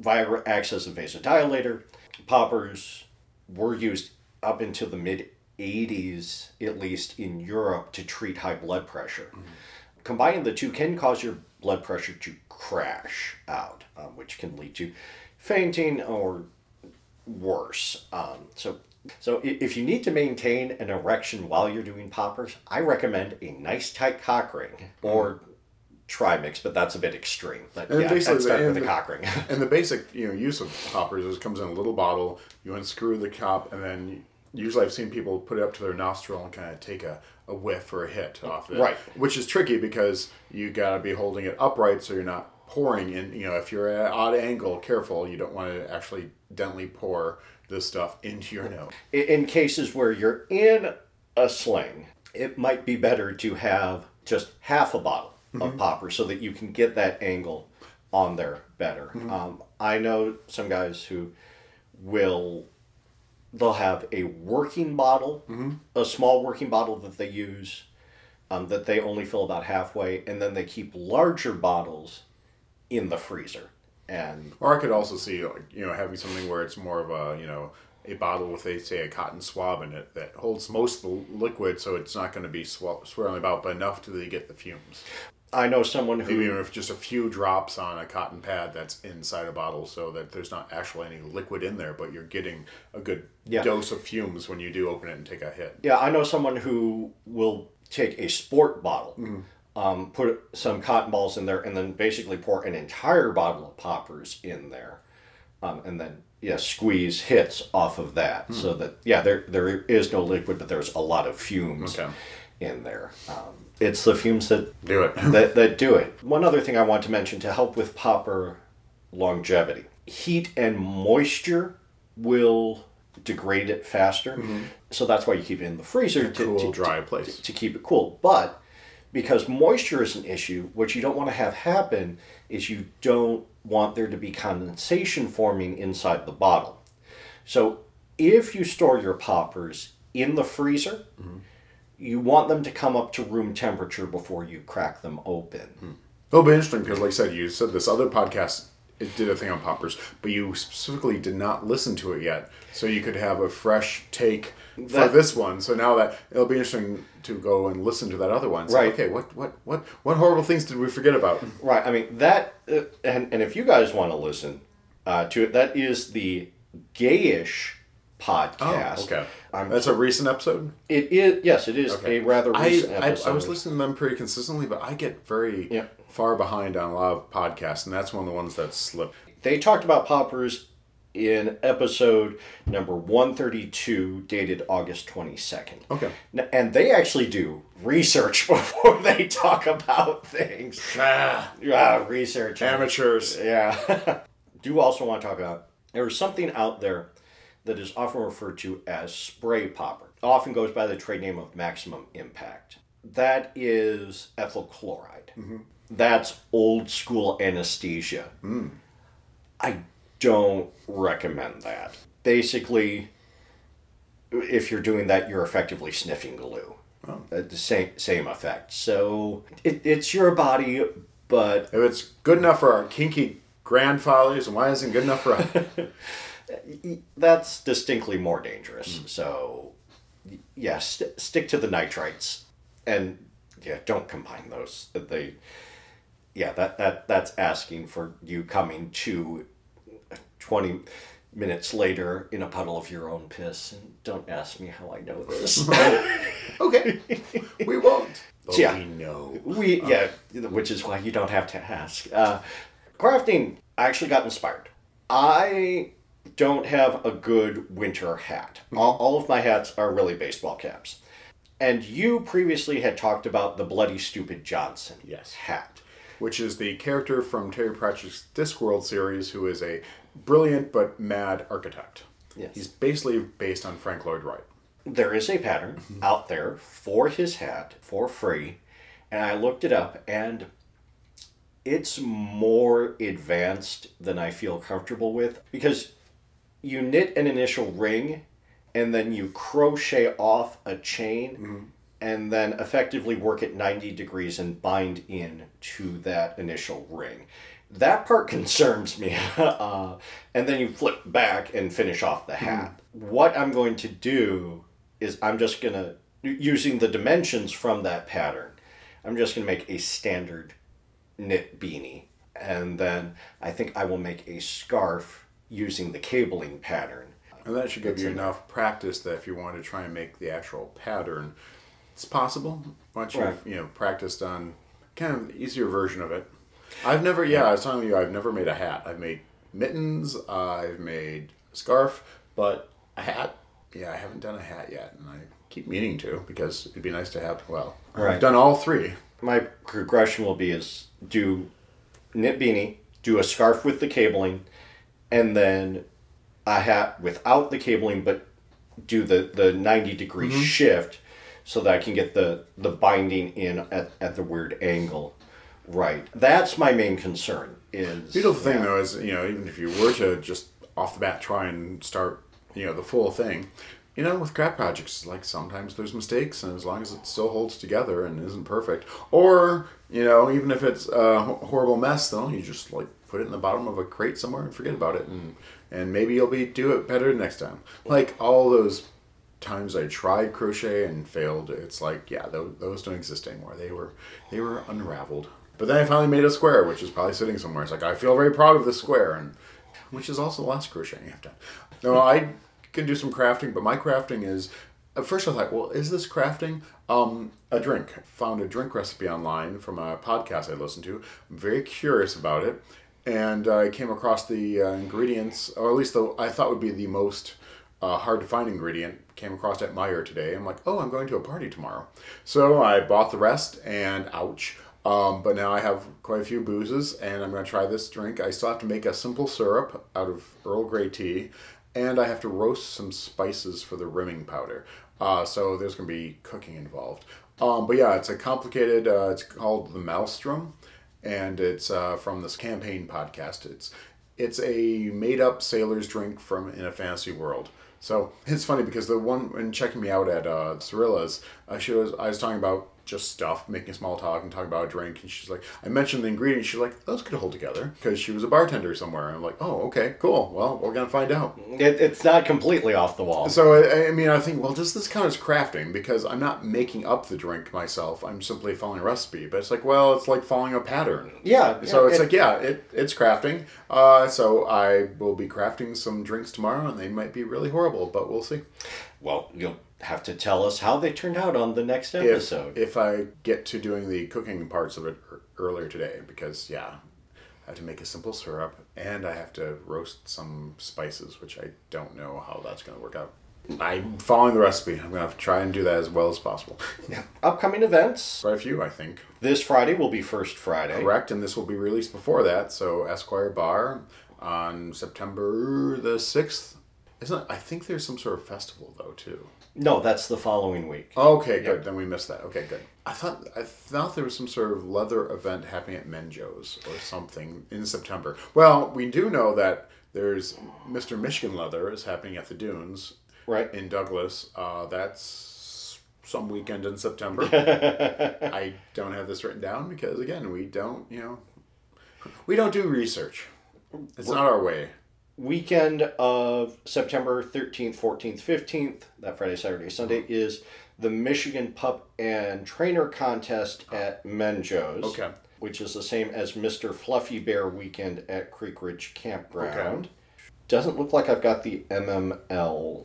Viagra acts as a vasodilator. Poppers were used up into the mid-80s, at least in Europe, to treat high blood pressure. Mm-hmm. Combining the two can cause your blood pressure to crash out, which can lead to fainting or worse. So if you need to maintain an erection while you're doing poppers, I recommend a nice tight cock ring or Trimix, but that's a bit extreme. But and yeah, basically, I'd start with the cock ring. And the basic use of poppers is it comes in a little bottle, you unscrew the cap, and then usually I've seen people put it up to their nostril and kind of take a whiff or a hit off it. Right. Which is tricky because you got to be holding it upright so you're not pouring in. If you're at an odd angle, careful. You don't want to actually dentally pour this stuff into your nose. In cases where you're in a sling, it might be better to have just half a bottle of popper so that you can get that angle on there better. Mm-hmm. I know some guys who they'll have a working bottle, mm-hmm. a small working bottle that they use that they only fill about halfway, and then they keep larger bottles in the freezer. Or I could also see having something where it's more of a bottle with a cotton swab in it that holds most of the liquid, so it's not going to be swirling about, but enough to get the fumes. I know someone who... Even if just a few drops on a cotton pad that's inside a bottle so that there's not actually any liquid in there, but you're getting a good dose of fumes when you do open it and take a hit. Yeah, I know someone who will take a sport bottle, put some cotton balls in there, and then basically pour an entire bottle of poppers in there, and then squeeze hits off of that so that, there is no liquid, but there's a lot of fumes in there. It's the fumes that do it. that do it. One other thing I want to mention to help with popper longevity. Heat and moisture will degrade it faster. Mm-hmm. So that's why you keep it in the freezer dry place. To keep it cool. But because moisture is an issue, what you don't want to have happen is you don't want there to be condensation forming inside the bottle. So if you store your poppers in the freezer, mm-hmm. you want them to come up to room temperature before you crack them open. Mm-hmm. It'll be interesting because, like I said, you said this other podcast, it did a thing on poppers, but you specifically did not listen to it yet. So you could have a fresh take for this one. So now that it'll be interesting to go and listen to that other one. So, right. Okay. What horrible things did we forget about? Right. I mean that, and if you guys want to listen to it, that is the Gayish podcast. Oh, okay. That's a recent episode? It is. Yes, it is a rather recent episode. I was listening to them pretty consistently, but I get very far behind on a lot of podcasts, and that's one of the ones that slipped. They talked about poppers in episode number 132, dated August 22nd. Okay. And they actually do research before they talk about things. Research. Amateurs. Yeah. Do also want to talk about, there's something out there that is often referred to as spray popper. Often goes by the trade name of maximum impact. That is ethyl chloride. Mm-hmm. That's old school anesthesia. Mm. I don't recommend that. Basically, if you're doing that, you're effectively sniffing glue. Oh. The same effect. So it's your body, but... If it's good enough for our kinky grandfathers, why isn't it good enough for us? That's distinctly more dangerous. Mm. So, stick to the nitrites, and don't combine those. That's asking for you coming to 20 minutes later in a puddle of your own piss. And don't ask me how I know this. Okay, we won't. But we know. Which is why you don't have to ask. Crafting. I actually got inspired. I don't have a good winter hat. All of my hats are really baseball caps. And you previously had talked about the Bloody Stupid Johnson hat. Which is the character from Terry Pratchett's Discworld series who is a brilliant but mad architect. Yes. He's basically based on Frank Lloyd Wright. There is a pattern out there for his hat for free, and I looked it up, and it's more advanced than I feel comfortable with because... you knit an initial ring, and then you crochet off a chain, mm-hmm. and then effectively work at 90 degrees and bind in to that initial ring. That part concerns me. And then you flip back and finish off the hat. Mm-hmm. What I'm going to do is I'm just going to, using the dimensions from that pattern, I'm just going to make a standard knit beanie. And then I think I will make a scarf using the cabling pattern. And that should give you enough practice that if you want to try and make the actual pattern, it's possible. Once you've practiced on kind of an easier version of it. I've never, I was telling you, I've never made a hat. I've made mittens, I've made a scarf, but a hat, I haven't done a hat yet. And I keep meaning to because it'd be nice to have, I've done all three. My progression will be is do knit beanie, do a scarf with the cabling, and then a hat without the cabling, but do the 90 degree mm-hmm. shift so that I can get the binding in at the weird angle. Right. That's my main concern. Beautiful thing, though, is, even if you were to just off the bat try and start, the full thing, with craft projects, it's like sometimes there's mistakes, and as long as it still holds together and isn't perfect, or, even if it's a horrible mess, though, you just, put it in the bottom of a crate somewhere and forget about it, and maybe you'll do it better next time. Like, all those times I tried crochet and failed, it's like, those don't exist anymore. They were unraveled. But then I finally made a square, which is probably sitting somewhere. It's like, I feel very proud of this square, and which is also the last crochet you have done. No, I can do some crafting, but my crafting is... At first I thought, is this crafting? A drink. Found a drink recipe online from a podcast I listened to. I'm very curious about it, and I came across the ingredients, or at least I thought would be the most hard-to-find ingredient. Came across at Meijer today. I'm like, I'm going to a party tomorrow. So I bought the rest, and ouch... but now I have quite a few boozes, and I'm going to try this drink. I still have to make a simple syrup out of Earl Grey tea, and I have to roast some spices for the rimming powder. So there's going to be cooking involved. But it's a complicated, it's called The Maelstrom, and it's from this Campaign podcast. It's a made-up sailor's drink from in a fantasy world. So it's funny because the one, when checking me out at Cirilla's, I was talking about just stuff, making small talk and talking about a drink. And she's like, I mentioned the ingredients. She's like, those could hold together, because she was a bartender somewhere. And I'm like, oh, okay, cool. Well, we're going to find out. It's not completely off the wall. So, I think, does this count as crafting? Because I'm not making up the drink myself. I'm simply following a recipe. But it's like, it's like following a pattern. Yeah. So it's crafting. So I will be crafting some drinks tomorrow, and they might be really horrible, but we'll see. Well, you'll have to tell us how they turned out on the next episode. If I get to doing the cooking parts of it earlier today, because, I have to make a simple syrup, and I have to roast some spices, which I don't know how that's going to work out. I'm following the recipe. I'm going to have to try and do that as well as possible. Yeah. Upcoming events. Quite a few, I think. This Friday will be First Friday. Correct, and this will be released before that, so Esquire Bar on September the 6th. I think there's some sort of festival, though, too. No, that's the following week. Okay, good. Yep. Then we missed that. Okay, good. I thought there was some sort of leather event happening at Menjo's or something in September. Well, we do know that there's Mr. Michigan Leather is happening at the Dunes in Douglas. That's some weekend in September. I don't have this written down because, again, we don't do research. It's not our way. Weekend of September 13th, 14th, 15th, that Friday, Saturday, Sunday, is the Michigan Pup and Trainer Contest at Menjo's, which is the same as Mr. Fluffy Bear Weekend at Creek Ridge Campground. Okay. Doesn't look like I've got the MML.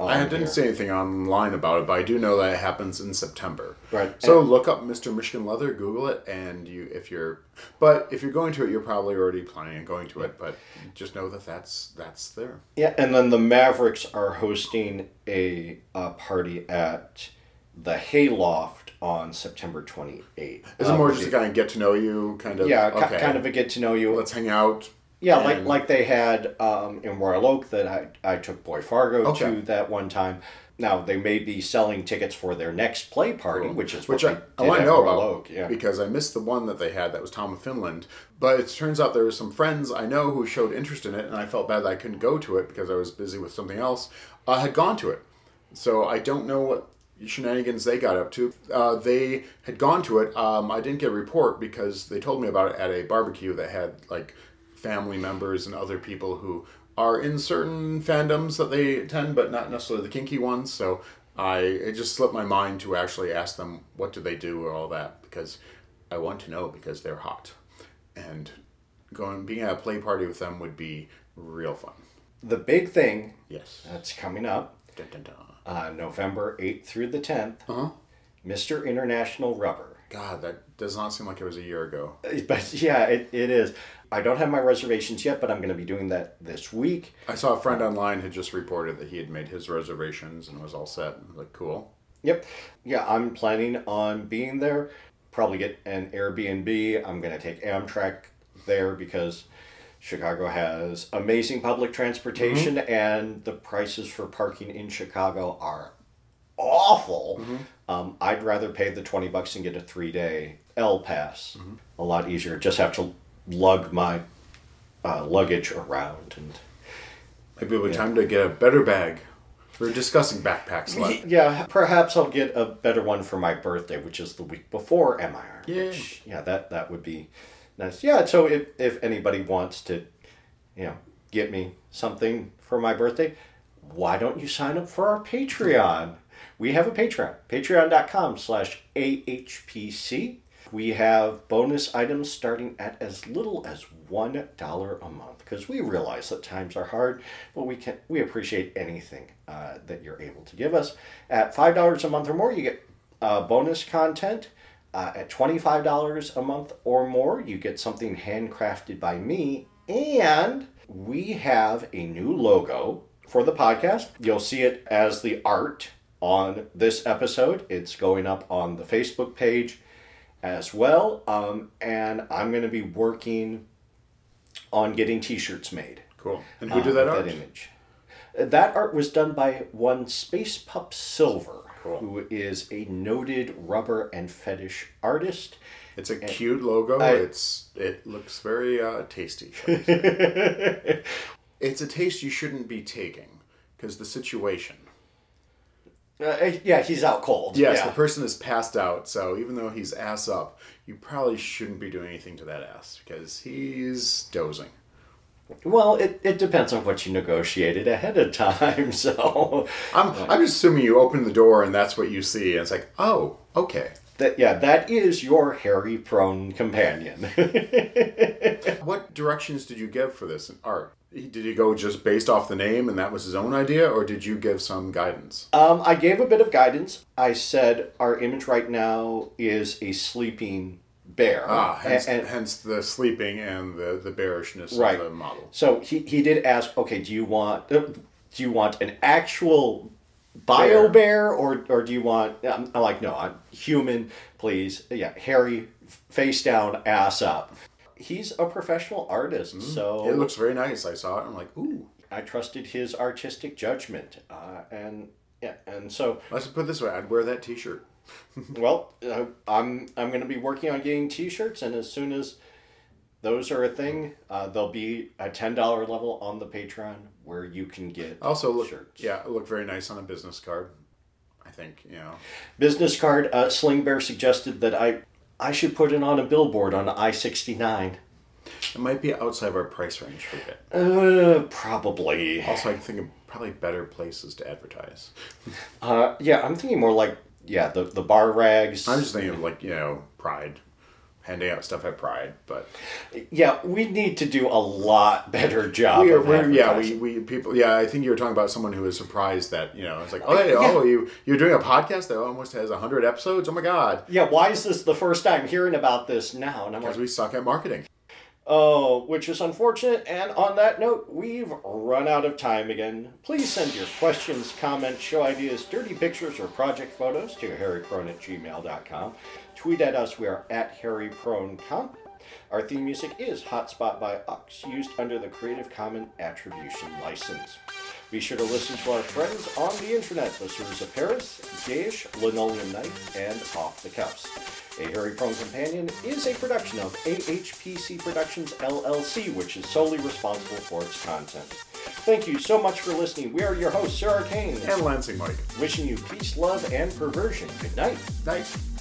I didn't see anything online about it, but I do know that it happens in September. Right. So look up Mr. Michigan Leather, Google it, and if you're going to it, you're probably already planning on going to it, but just know that that's there. Yeah, and then the Mavericks are hosting a party at the Hayloft on September 28th. Is it more just a kind of get to know you kind of? Yeah, kind of a get to know you. Let's hang out. Yeah, and like they had in Royal Oak that I took Boy Fargo to that one time. Now, they may be selling tickets for their next play party, which is what I know about, Oak, because I missed the one that they had that was Tom of Finland. But it turns out there were some friends I know who showed interest in it, and I felt bad that I couldn't go to it because I was busy with something else. I had gone to it. So I don't know what shenanigans they got up to. They had gone to it. I didn't get a report because they told me about it at a barbecue that had, like, family members and other people who are in certain fandoms that they attend, but not necessarily the kinky ones. So it just slipped my mind to actually ask them what do they do or all that, because I want to know, because they're hot. And being at a play party with them would be real fun. The big thing that's coming up, dun, dun, dun. November 8th through the 10th, Mr. International Rubber. God, that does not seem like it was a year ago. But yeah, it is. I don't have my reservations yet, but I'm going to be doing that this week. I saw a friend online had just reported that he had made his reservations and was all set. I was like, cool. Yep. Yeah, I'm planning on being there. Probably get an Airbnb. I'm going to take Amtrak there because Chicago has amazing public transportation and the prices for parking in Chicago are awful. I'd rather pay the $20 and get a 3-day L pass. A lot easier. Just have to lug my luggage around, and maybe it'll be time to get a better bag. We're discussing backpacks. Yeah, perhaps I'll get a better one for my birthday, which is the week before MIR. That would be nice. Yeah, so if anybody wants to, get me something for my birthday, why don't you sign up for our Patreon? We have a Patreon, patreon.com/AHPC. We have bonus items starting at as little as $1 a month because we realize that times are hard, but we appreciate anything that you're able to give us. At $5 a month or more, you get bonus content. At $25 a month or more, you get something handcrafted by me, and we have a new logo for the podcast. You'll see it as the art on this episode. It's going up on the Facebook page as well, and I'm going to be working on getting t-shirts made. Cool. And who did that art? That image. That art was done by one Space Pup Silver, who is a noted rubber and fetish artist. It's a cute logo. It looks very tasty. It's a taste you shouldn't be taking because the situation. He's out cold. Yes, the person is passed out, so even though he's ass up, you probably shouldn't be doing anything to that ass, because he's dozing. Well, it depends on what you negotiated ahead of time, so... I'm assuming you open the door and that's what you see, and it's like, oh, okay. That is your hairy prone companion. What directions did you give for this in art? Did he go just based off the name and that was his own idea, or did you give some guidance? I gave a bit of guidance. I said our image right now is a sleeping bear. Hence the sleeping and the bearishness of the model. So he did ask, okay, do you want an actual bio bear or do you want... I'm like, no, I'm human, please. Yeah, hairy, face down, ass up. He's a professional artist, so... It looks very nice. I saw it. I'm like, ooh. I trusted his artistic judgment. Let's put it this way. I'd wear that t-shirt. Well, I'm going to be working on getting t-shirts, and as soon as those are a thing, there'll be a $10 level on the Patreon where you can get shirts. Yeah, it looked very nice on a business card, I think, Business card. Sling Bear suggested that I should put it on a billboard on I-69. It might be outside of our price range for a bit. Probably. Also, I'm thinking probably better places to advertise. I'm thinking more like, the bar rags. I'm just thinking of Pride. Handing out stuff at Pride, but... Yeah, we need to do a lot better job people. Yeah, I think you were talking about someone who was surprised that, it's like, you're doing a podcast that almost has 100 episodes? Oh my God. Yeah, why is this the first time hearing about this now? And I'm because we suck at marketing. Oh, which is unfortunate. And on that note, we've run out of time again. Please send your questions, comments, show ideas, dirty pictures, or project photos to hairyprone@gmail.com. Tweet at us. We are @hairyprone.com. Our theme music is Hotspot by Ux, used under the Creative Commons Attribution License. Be sure to listen to our friends on the internet, listeners of Paris, Gayish, Linoleum Night, and Off the Cuffs. A Hairy Prone Companion is a production of AHPC Productions LLC, which is solely responsible for its content. Thank you so much for listening. We are your hosts, Sarah Kane and Lansing Mike, wishing you peace, love, and perversion. Good night. Night.